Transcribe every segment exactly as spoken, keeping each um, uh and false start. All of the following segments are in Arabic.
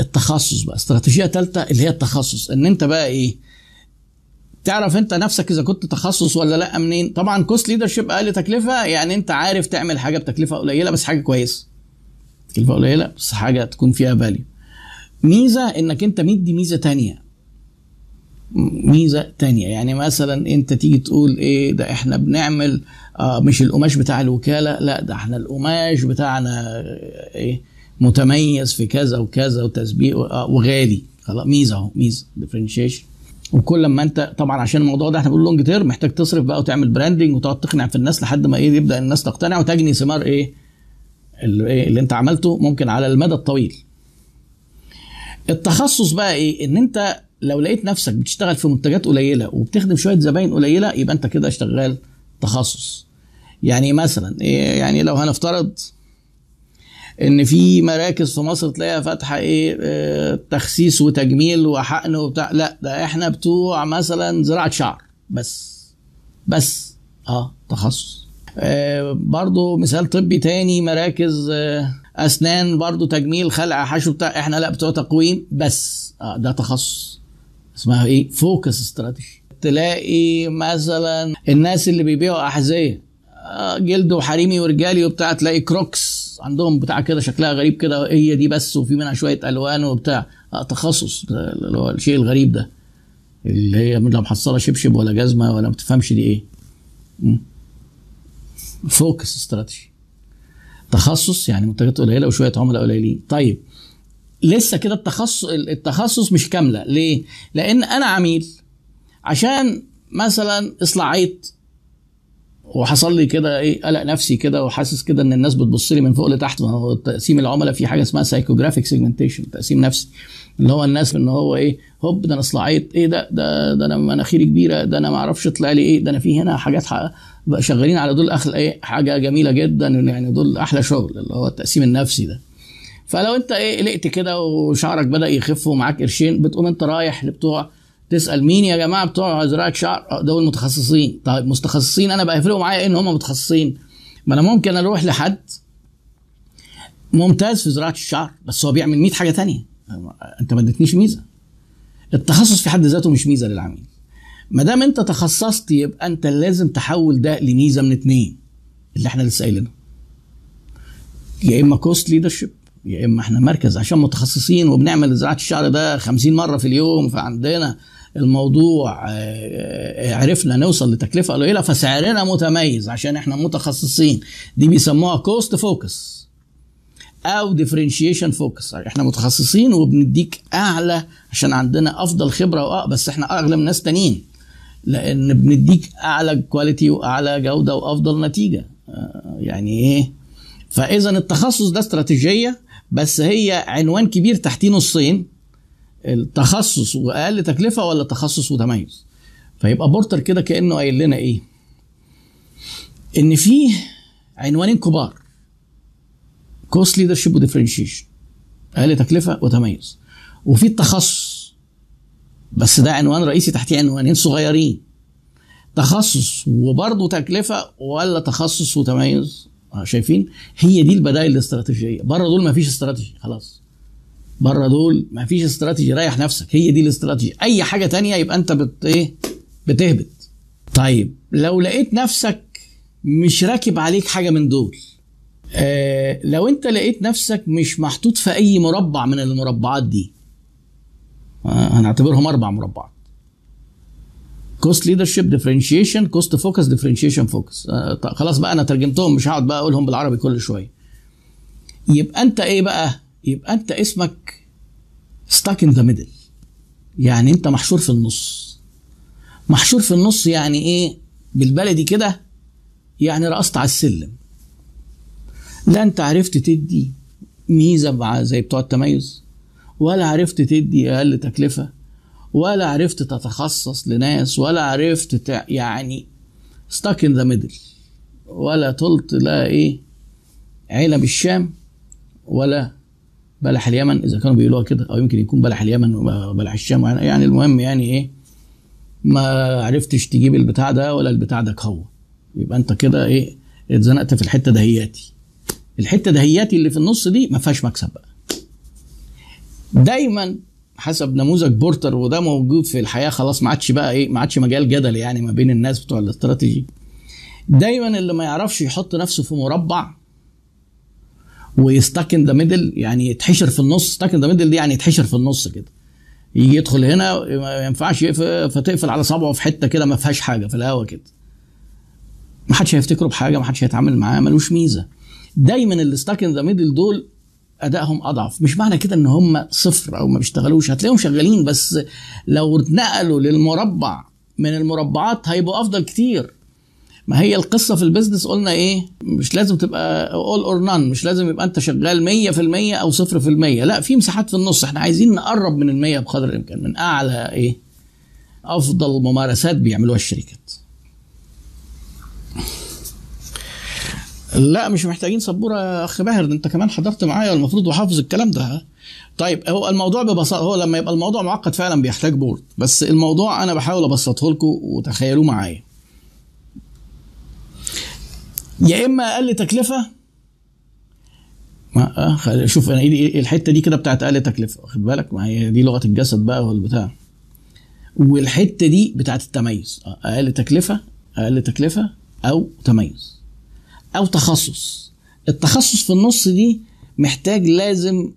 التخصص بقى. استراتيجية ثالثة اللي هي التخصص، ان انت بقى ايه تعرف انت نفسك اذا كنت تخصص ولا لا منين. طبعا كوست ليدرشيب اقل تكلفة، يعني انت عارف تعمل حاجة بتكلفة قليلة بس حاجة كويسة، تكلفة قليلة بس حاجة تكون فيها فاليو. ميزة انك انت مدي ميزة تانية، ميزة تانية يعني مثلا انت تيجي تقول ايه ده احنا بنعمل آه مش القماش بتاع الوكالة، لا ده احنا القماش بتاعنا ايه متميز في كذا وكذا وتسبيق آه وغالي. خلاص ميزة اهو، ميزة differentiation. وكل ما انت طبعا عشان الموضوع ده احنا بنقول لونج تيرم، محتاج تصرف بقى وتعمل براندنج وتقعد تقنع في الناس لحد ما ايه يبدأ الناس تقتنع وتجني ثمار ايه اللي, اللي انت عملته ممكن على المدى الطويل. التخصص بقى ايه؟ ان انت لو لقيت نفسك بتشتغل في منتجات قليله وبتخدم شويه زباين قليله يبقى انت كده شغال تخصص. يعني مثلا إيه؟ يعني لو هنفترض ان في مراكز في مصر تلاقيها فاتحه ايه اه تخسيس وتجميل وحقن وبتاع، لا ده احنا بتوع مثلا زراعه شعر بس بس اه تخصص. اه برضو مثال طبي تاني، مراكز اه اسنان برضو تجميل خلع حشو بتاع، احنا لا بتوع تقويم بس اه ده تخصص. اسمها ايه؟ فوكس استراتيجي. تلاقي مثلا الناس اللي بيبيعوا احذيه جلد وحريمي ورجالي وبتاع، تلاقي كروكس عندهم بتاع كده شكلها غريب كده، هي دي بس وفي منها شويه الوان وبتاع، تخصص اللي هو الشيء الغريب ده اللي هي لا محصله شبشب ولا جزمه ولا ما بتفهمش دي ايه. فوكس استراتيجي تخصص، يعني منتجات قليله وشويه عملاء قليلين. طيب لسه كده التخصص التخصص مش كامله، ليه؟ لان انا عميل عشان مثلا اصلاعيت وحصل لي كده ايه قلق نفسي كده وحاسس كده ان الناس بتبص لي من فوق لتحت. ما هو تقسيم العملاء في حاجه اسمها psychographic segmentation، تقسيم نفسي، اللي هو الناس ان هو ايه هوب ده انا اصلاعيت، ايه ده ده ده انا مناخيري كبيره، ده انا ما اعرفش طلع لي ايه، ده انا في هنا حاجات حق... شغالين على دول اخل ايه حاجه جميله جدا، يعني دول احلى شغل، اللي هو التقسيم النفسي ده. فلو انت ايه قلقت كده وشعرك بدا يخف ومعاك قرشين، بتقوم انت رايح لبتوع تسال مين يا جماعه بتوع زراعه شعر، دول متخصصين. طيب متخصصين انا بقى يفرقوا معايا ان هم متخصصين؟ ما انا ممكن اروح لحد ممتاز في زراعه الشعر بس هو بيعمل مية حاجه ثانيه، انت ما ادتنيش ميزه. التخصص في حد ذاته مش ميزه للعميل. ما دام انت تخصصت يبقى انت لازم تحول ده لميزه من اتنين اللي احنا لسه قايلينهم، يا اما كوست ليدرشيب يا اما احنا مركز عشان متخصصين وبنعمل زراعه الشعر ده خمسين مره في اليوم، فعندنا الموضوع عرفنا نوصل لتكلفه قليله فسعرنا متميز عشان احنا متخصصين. دي بيسموها كوست فوكس او ديفرنشيشن فوكس، يعني احنا متخصصين وبنديك اعلى عشان عندنا افضل خبره واه بس احنا اغلى من ناس تانيين، لان بنديك اعلى كواليتي واعلى جوده وافضل نتيجه. يعني ايه؟ فاذا التخصص ده استراتيجيه بس هي عنوان كبير تحتيه نصين، التخصص واقل تكلفه ولا تخصص وتميز. فيبقى بورتر كده كانه قايل لنا ايه؟ ان فيه عنوانين كبار، كوست ليدرشيب وديفرنشيشن، اقل تكلفه وتميز، وفي التخصص بس ده عنوان رئيسي تحتيه عنوانين صغيرين، تخصص وبرضه تكلفه ولا تخصص وتميز. شايفين؟ هي دي البدائل الاستراتيجيه. بره دول مفيش استراتيجي، خلاص بره دول مفيش استراتيجي، ريح نفسك، هي دي الاستراتيجي. اي حاجه تانية يبقى انت بت ايه بتهبط. طيب لو لقيت نفسك مش راكب عليك حاجه من دول، آه لو انت لقيت نفسك مش محطوط في اي مربع من المربعات دي، آه هنعتبرهم اربع مربعات، كوست ليدرشيب ديفرنشيشن كوست فوكس ديفرنشيشن فوكس، خلاص بقى انا ترجمتهم مش هقعد بقى اقولهم بالعربي كل شويه. يبقى انت ايه بقى؟ يبقى انت اسمك stuck in the middle، يعني انت محشور في النص. محشور في النص يعني ايه بالبلدي كده؟ يعني رقصت على السلم، لا انت عرفت تدي ميزه زي بتوع التميز، ولا عرفت تدي اقل تكلفه، ولا عرفت تتخصص لناس، ولا عرفت تع... يعني stuck in the middle، ولا طلت لا ايه علب الشام ولا بلح اليمن اذا كانوا بيقولوها كده، او يمكن يكون بلح اليمن وبلح الشام، يعني المهم يعني ايه ما عرفتش تجيب البتاع ده ولا البتاع ده هو. يبقى انت كده ايه اتزنقت في الحته دهياتي. الحته دهياتي اللي في النص دي ما فيهاش مكسب بقى. دايما حسب نموذج بورتر، وده موجود في الحياه خلاص، ما عادش بقى ايه، ما عادش مجال جدل يعني ما بين الناس بتوع الاستراتيجي. دايما اللي ما يعرفش يحط نفسه في مربع ويستكن ذا ميدل، يعني يتحشر في النص. استكن ذا ميدل دي يعني يتحشر في النص كده، يجي يدخل هنا ما ينفعش فتقفل على صابعه في حته كده ما فيهاش حاجه في الهوا كده، ما حدش هيفتكره بحاجه، ما حدش هيتعامل معاه، ملوش ميزه. دايما اللي ستاكن ذا ميدل دول ادائهم اضعف. مش معنى كده ان هم صفر او ما بيشتغلوش، هتلاقيهم شغالين، بس لو اتنقلوا للمربع من المربعات هيبقوا افضل كتير. ما هي القصه في البيزنس قلنا ايه؟ مش لازم تبقى all or none، مش لازم يبقى انت شغال مية في المية او صفر في المية، لا، في مساحات في النص. احنا عايزين نقرب من المية بقدر الامكان، من اعلى ايه؟ افضل ممارسات بيعملوها الشركات. لا مش محتاجين سبوره يا اخ باهر، ده انت كمان حضرت معايا المفروض وحافظ الكلام ده. طيب هو الموضوع ببساطه، هو لما يبقى الموضوع معقد فعلا بيحتاج بورد، بس الموضوع انا بحاول ابسطه لكم وتخيلوه معايا. يا اما اقل تكلفه، ما شوف انا ايه الحته دي كده بتاعت اقل تكلفه، واخد بالك؟ ما هي دي لغه الجسد بقى والبتاع، والحته دي بتاعت التميز. اقل تكلفه، اقل تكلفه او تميز او تخصص. التخصص في النص دي محتاج لازم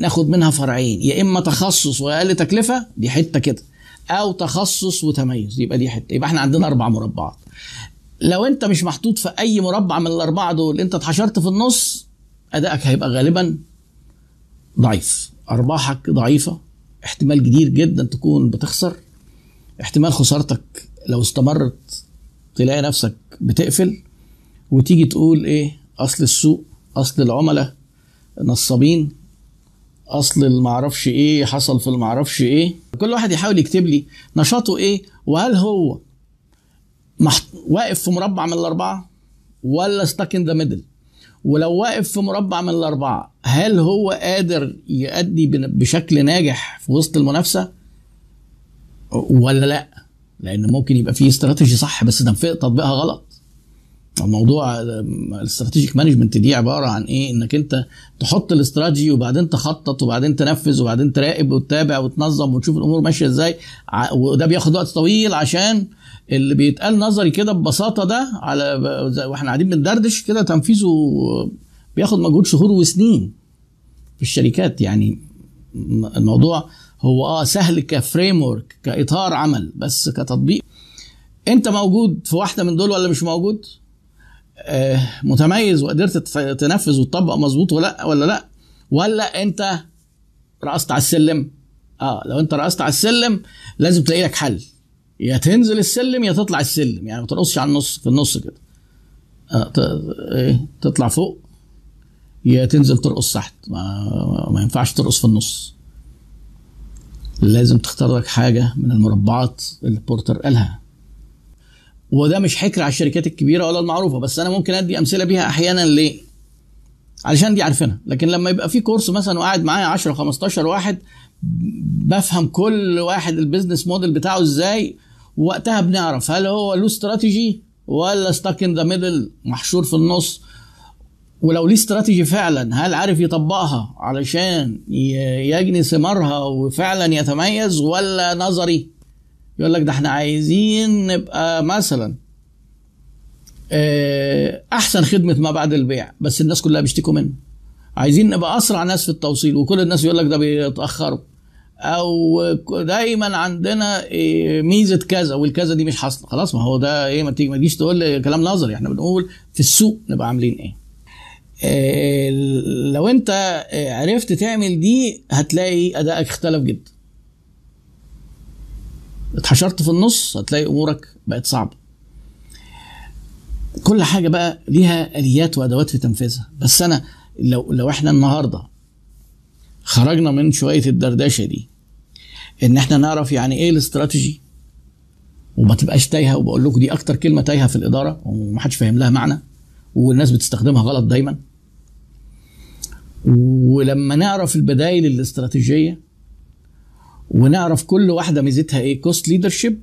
ناخد منها فرعين، يا اما تخصص واقل تكلفه دي حته كده، او تخصص وتميز، يبقى دي حته. يبقى احنا عندنا اربع مربعات. لو انت مش محطوط في اي مربع من الاربعه دول، انت اتحشرت في النص، ادائك هيبقى غالبا ضعيف، ارباحك ضعيفه، احتمال كبير جدا تكون بتخسر، احتمال خسارتك لو استمرت تلاقي نفسك بتقفل وتيجي تقول ايه؟ اصل السوق، اصل العملاء نصابين، اصل المعرفش ايه حصل في المعرفش ايه. كل واحد يحاول يكتب لي نشاطه ايه، وهل هو محت... واقف في مربع من الاربعه ولا stuck in the middle؟ ولو واقف في مربع من الاربعه، هل هو قادر يؤدي بشكل ناجح في وسط المنافسه ولا لا؟ لان ممكن يبقى فيه استراتيجي صح بس تنفيذ تطبيقها غلط. الموضوع الاستراتيجيك مانجمنت دي عباره عن ايه؟ انك انت تحط الاستراتيجي وبعدين تخطط وبعدين تنفذ وبعدين تراقب وتتابع وتنظم وتشوف الامور ماشيه ازاي، وده بياخد وقت طويل عشان اللي بيتقال نظري كده ببساطه ده على واحنا قاعدين بندردش كده تنفيذه بياخد مجهود شهور وسنين في الشركات. يعني الموضوع هو اه سهل كفريم ورك، كاطار عمل، بس كتطبيق انت موجود في واحده من دول ولا مش موجود؟ آه متميز وقدرت تنفذ وتطبق مظبوط ولا ولا لا؟ ولا انت رقصت على السلم؟ اه لو انت رقصت على السلم لازم تلاقي لك حل، يا تنزل السلم يا تطلع السلم، يعني ما ترقصش على النص، في النص كده. ايه تطلع فوق يا تنزل ترقص تحت، ما, ما ينفعش ترقص في النص. لازم تختار لك حاجه من المربعات اللي بورتر قالها. وده مش حكر على الشركات الكبيره ولا المعروفه، بس انا ممكن ادي امثله بيها احيانا. ليه؟ علشان دي عارفينها، لكن لما يبقى في كورس مثلا وقاعد معايا عشرة خمستاشر واحد بفهم كل واحد البيزنس موديل بتاعه ازاي، وقتها بنعرف هل هو له استراتيجي ولا ستاك ان ذا ميدل، محشور في النص. ولو ليه استراتيجي فعلا، هل عارف يطبقها علشان يجني ثمارها وفعلا يتميز، ولا نظري يقول لك ده احنا عايزين نبقى مثلا احسن خدمه ما بعد البيع بس الناس كلها بيشتكوا منه، عايزين نبقى اسرع ناس في التوصيل وكل الناس يقول لك ده بيتاخروا، او دايما عندنا ميزه كذا والكذا دي مش حاصله. خلاص، ما هو ده ايه، ما تجيش تقول لي كلام نظري، احنا بنقول في السوق نبقى عاملين ايه. لو انت عرفت تعمل دي هتلاقي ادائك اختلف جدا. اتحشرت في النص هتلاقي امورك بقت صعبه. كل حاجه بقى ليها اليات وادوات في تنفيذها، بس انا لو لو احنا النهارده خرجنا من شويه الدردشه دي ان احنا نعرف يعني ايه الاستراتيجي وما تبقاش تايهه. وبقول لكم دي اكتر كلمه تايهه في الاداره ومحدش فاهم لها معنى والناس بتستخدمها غلط دايما. ولما نعرف البدايل الاستراتيجيه ونعرف كل واحده ميزتها ايه، كوست ليدرشيب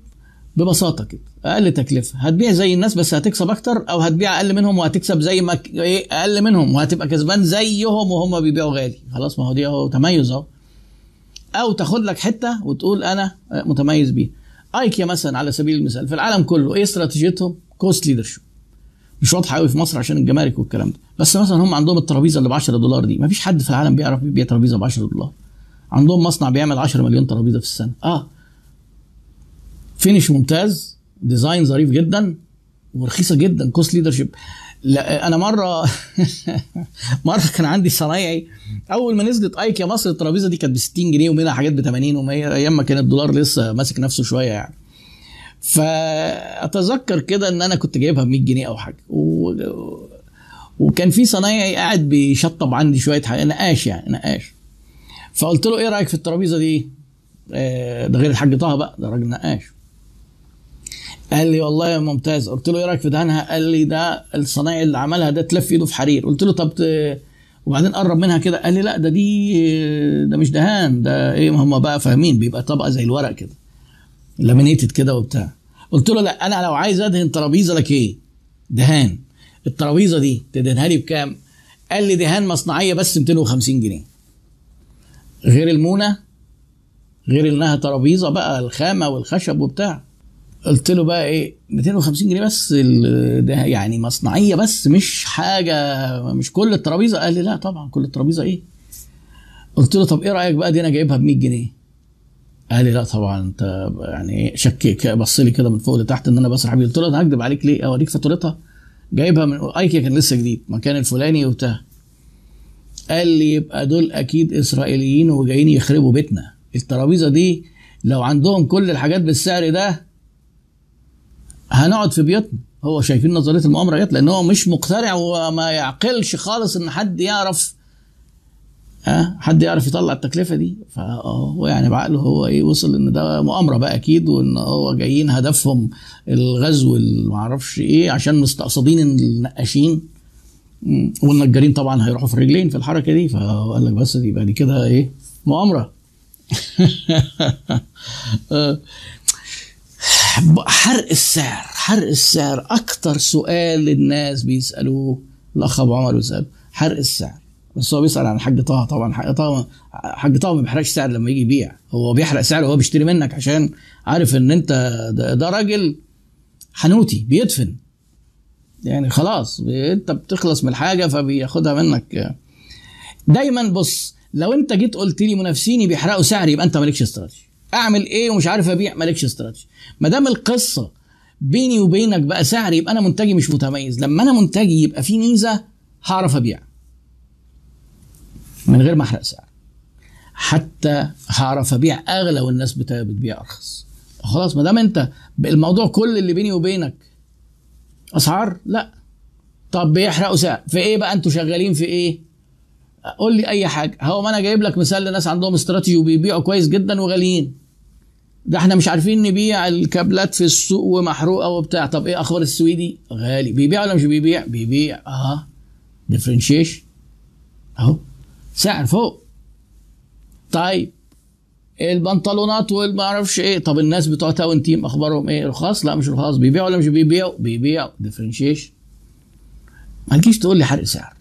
ببساطه كده، اقل تكلفه، هتبيع زي الناس بس هتكسب اكتر، او هتبيع اقل منهم وهتكسب زي ما ايه اقل منهم وهتبقى كسبان زيهم وهم بيبيعوا غالي. خلاص، ما هو دي اهو تميز اهو. او تاخد لك حته وتقول انا متميز بيه. ايكيا مثلا على سبيل المثال في العالم كله ايه استراتيجيتهم؟ كوست ليدرشيب. مش واضحه قوي في مصر عشان الجمارك والكلام ده، بس مثلا هم عندهم الترابيزه اللي ب عشرة دولار دي، مفيش حد في العالم بيعرف يبيع ترابيزه ب عشرة دولار. عندهم مصنع بيعمل عشرة مليون ترابيزه في السنه. اه فينش ممتاز، ديزاين ظريف جدا، ورخيصه جدا. كوست ليدرشيب. لا انا مره مره كان عندي صنايعي اول ما نزلت ايكيا مصر الترابيزه دي كانت ب ستين جنيه ومنها حاجات ب تمانين، وايام ما كان الدولار لسه ماسك نفسه شويه يعني. فاتذكر كده ان انا كنت جايبها ب مية جنيه او حاجه، و... وكان في صنايعي قاعد بيشطب عندي شويه حاجات، نقاش يعني نقاش. فقلت له ايه رايك في الترابيزه دي؟ آه ده غير الحاج طه بقى، ده راجل نقاش. قال لي والله ممتاز. قلت له ايه رايك في دهنها؟ قال لي ده الصنايعي اللي عملها ده تلف ايده في حرير. قلت له طب وبعدين قرب منها كده، قال لي لا ده دي ده مش دهان، ده ايه هم بقى فاهمين، بيبقى طبقه زي الورق كده لامينيتد كده وبتاع. قلت له لا انا لو عايز ادهن ترابيزه لك ايه؟ دهان. الترابيزه دي تدهنها لي بكام؟ قال لي دهان مصنعيه بس ميتين وخمسين جنيه، غير المونه، غير انها ترابيزه بقى الخامه والخشب وبتاع. قلت له بقى ايه؟ ميتين وخمسين جنيه بس، ده يعني مصنعيه بس، مش حاجه، مش كل الترابيزه. قال لي لا طبعا كل الترابيزه ايه. قلت له طب ايه رايك بقى دي انا جايبها ب مية جنيه؟ قال لي لا طبعا انت يعني شكيك، بص لي كده من فوق لتحت ان انا بسرح بيه. قلت له انا هكدب عليك ليه؟ اوريك فاتورتها، جايبها من ايكيا كان لسه جديد، مكان الفلاني وبتاع. قال لي يبقى دول اكيد اسرائيليين وجايين يخربوا بيتنا، الترابيزه دي لو عندهم كل الحاجات بالسعر ده هنقعد في بيوتنا. هو شايفين نظريه المؤامره جت، لان هو مش مقتنع وما يعقلش خالص ان حد يعرف ها حد يعرف يطلع التكلفه دي. فهو يعني بعقله هو ايه وصل ان ده مؤامره بقى اكيد، وان هو جايين هدفهم الغزو اللي ما اعرفش ايه عشان مستقصدين النقاشين والنجارين، طبعا هيروحوا في الرجلين في الحركه دي. فهو قال لك بس دي يبقى دي كده ايه مؤامره. حرق السعر، حرق السعر اكتر سؤال الناس بيسالوه. الاخ ابو عمر بيساله حرق السعر، بس هو بيسال عن الحاج طه. طبعا الحاج طه الحاج طه ما بيحرقش سعر لما يجي يبيع، هو بيحرق سعر وهو بيشتري منك، عشان عارف ان انت ده, ده راجل حنوتي بيدفن يعني، خلاص انت بتخلص من الحاجه فبياخدها منك دايما. بص لو انت جيت قلت لي منافسيني بيحرقوا سعري يبقى انت مالكش استراتيجي. اعمل ايه ومش عارف ابيع، مالكش استراتيجي. ما دام القصه بيني وبينك بقى سعري يبقى انا منتجي مش متميز. لما انا منتجي يبقى في ميزه هعرف ابيع من غير ما احرق سعر، حتى هعرف ابيع اغلى والناس بتبيع ارخص. خلاص ما دام انت الموضوع كل اللي بيني وبينك اسعار، لا طب بيحرقوا سعر في ايه بقى؟ انتوا شغالين في ايه؟ قول لي اي حاجه. هو ما انا جايب لك مثال لناس عندهم استراتيجي وبيبيعوا كويس جدا وغاليين، ده احنا مش عارفين نبيع، الكابلات في السوق ومحروقه وبتاع. طب ايه اخبار السويدي؟ غالي، بيبيع ولا مش بيبيع؟ بيبيع. اه ديفرنشيشن اهو، سعر فوق. طيب البنطلونات والما اعرفش ايه، طب الناس بتوع تاون تيم اخبارهم ايه؟ رخاص؟ لا مش رخاص. بيبيعوا ولا مش بيبيعوا؟ بيبيعوا. ديفرنشيشن. ما تجيش تقول لي حرق سعر.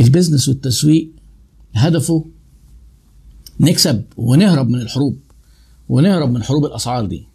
البيزنس والتسويق هدفه نكسب ونهرب من الحروب، ونهرب من حروب الاسعار دي.